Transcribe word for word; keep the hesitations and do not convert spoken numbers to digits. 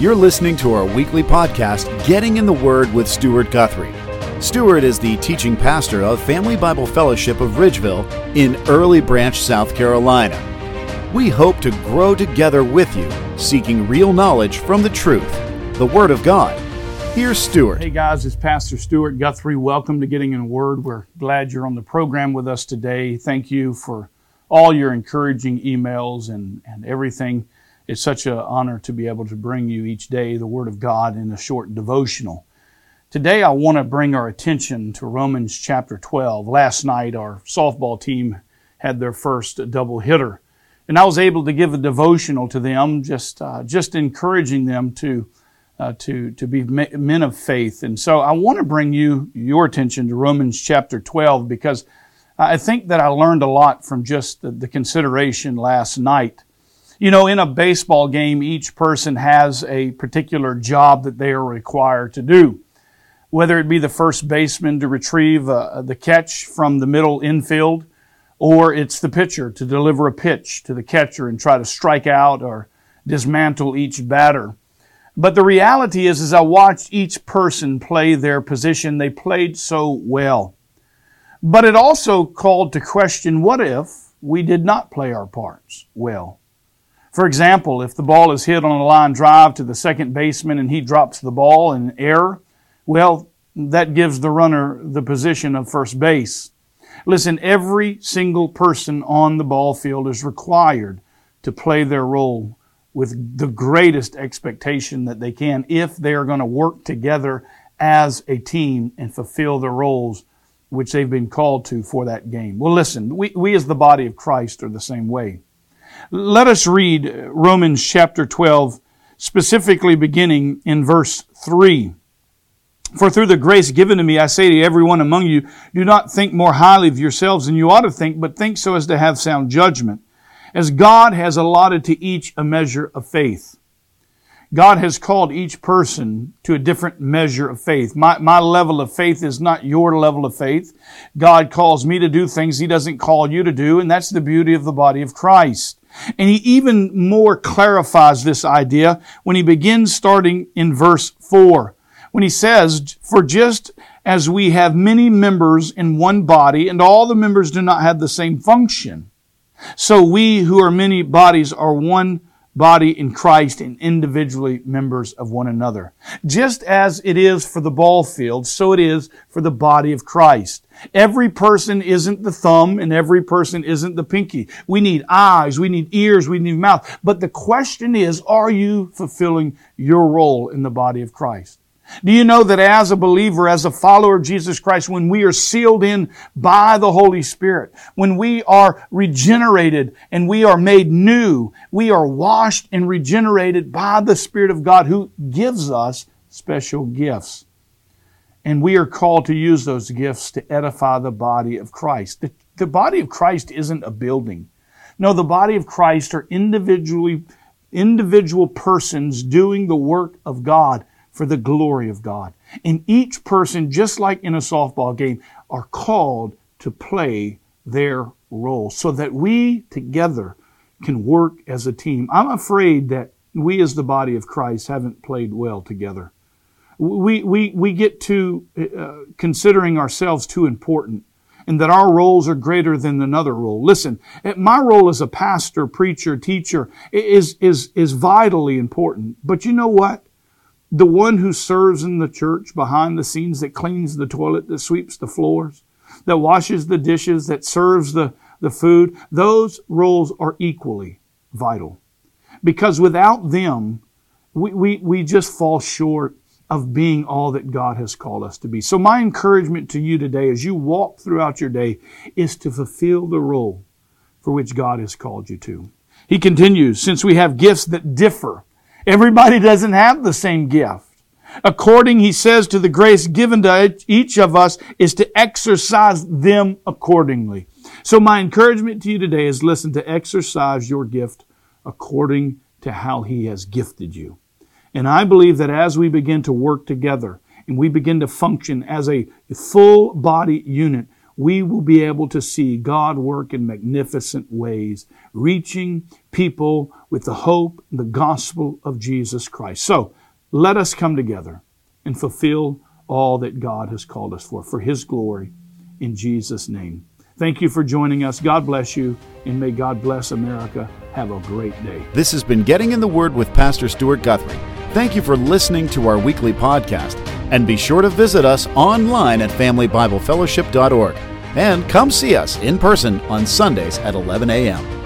You're listening to our weekly podcast, Getting in the Word with Stuart Guthrie. Stuart is the teaching pastor of Family Bible Fellowship of Ridgeville in Early Branch, South Carolina. We hope to grow together with you, seeking real knowledge from the truth, the Word of God. Here's Stuart. Hey guys, it's Pastor Stuart Guthrie. Welcome to Getting in the Word. We're glad you're on the program with us today. Thank you for all your encouraging emails and, and everything. It's such an honor to be able to bring you each day the Word of God in a short devotional. Today I want to bring our attention to Romans chapter twelve. Last night our softball team had their first double hitter, and I was able to give a devotional to them, just uh, just encouraging them to uh, to to be men of faith. And so I want to bring you your attention to Romans chapter twelve, because I think that I learned a lot from just the, the consideration last night. You know, in a baseball game, each person has a particular job that they are required to do, whether it be the first baseman to retrieve uh, the catch from the middle infield, or it's the pitcher to deliver a pitch to the catcher and try to strike out or dismantle each batter. But the reality is, as I watched each person play their position, they played so well. But it also called to question, what if we did not play our parts well? For example, if the ball is hit on a line drive to the second baseman and he drops the ball in error, well, that gives the runner the position of first base. Listen, every single person on the ball field is required to play their role with the greatest expectation that they can if they are going to work together as a team and fulfill their roles which they've been called to for that game. Well, listen, we, we as the body of Christ are the same way. Let us read Romans chapter twelve, specifically beginning in verse three. For through the grace given to me, I say to everyone among you, do not think more highly of yourselves than you ought to think, but think so as to have sound judgment, as God has allotted to each a measure of faith. God has called each person to a different measure of faith. My, my level of faith is not your level of faith. God calls me to do things He doesn't call you to do, and that's the beauty of the body of Christ. And He even more clarifies this idea when He begins starting in verse four, when He says, for just as we have many members in one body, and all the members do not have the same function, so we who are many bodies are one body in Christ and individually members of one another. Just as it is for the ball field, so it is for the body of Christ. Every person isn't the thumb and every person isn't the pinky. We need eyes, we need ears, we need mouth. But the question is, are you fulfilling your role in the body of Christ? Do you know that as a believer, as a follower of Jesus Christ, when we are sealed in by the Holy Spirit, when we are regenerated and we are made new, we are washed and regenerated by the Spirit of God who gives us special gifts. And we are called to use those gifts to edify the body of Christ. The, the body of Christ isn't a building. No, the body of Christ are individually, individual persons doing the work of God for the glory of God. And each person, just like in a softball game, are called to play their role so that we together can work as a team. I'm afraid that we as the body of Christ haven't played well together. We, we, we get to uh, considering ourselves too important, and that our roles are greater than another role. Listen, my role as a pastor, preacher, teacher is, is, is vitally important. But you know what? The one who serves in the church behind the scenes, that cleans the toilet, that sweeps the floors, that washes the dishes, that serves the, the food, those roles are equally vital. Because without them, we, we, we just fall short of being all that God has called us to be. So my encouragement to you today as you walk throughout your day is to fulfill the role for which God has called you to. He continues, since we have gifts that differ, everybody doesn't have the same gift. According, he says, to the grace given to each of us is to exercise them accordingly. So my encouragement to you today is, listen, to exercise your gift according to how He has gifted you. And I believe that as we begin to work together and we begin to function as a full body unit, we will be able to see God work in magnificent ways, reaching people with the hope, the gospel of Jesus Christ. So let us come together and fulfill all that God has called us for, for His glory, in Jesus' name. Thank you for joining us. God bless you, and may God bless America. Have a great day. This has been Getting in the Word with Pastor Stuart Guthrie. Thank you for listening to our weekly podcast, and be sure to visit us online at family bible fellowship dot org, and come see us in person on Sundays at eleven a.m.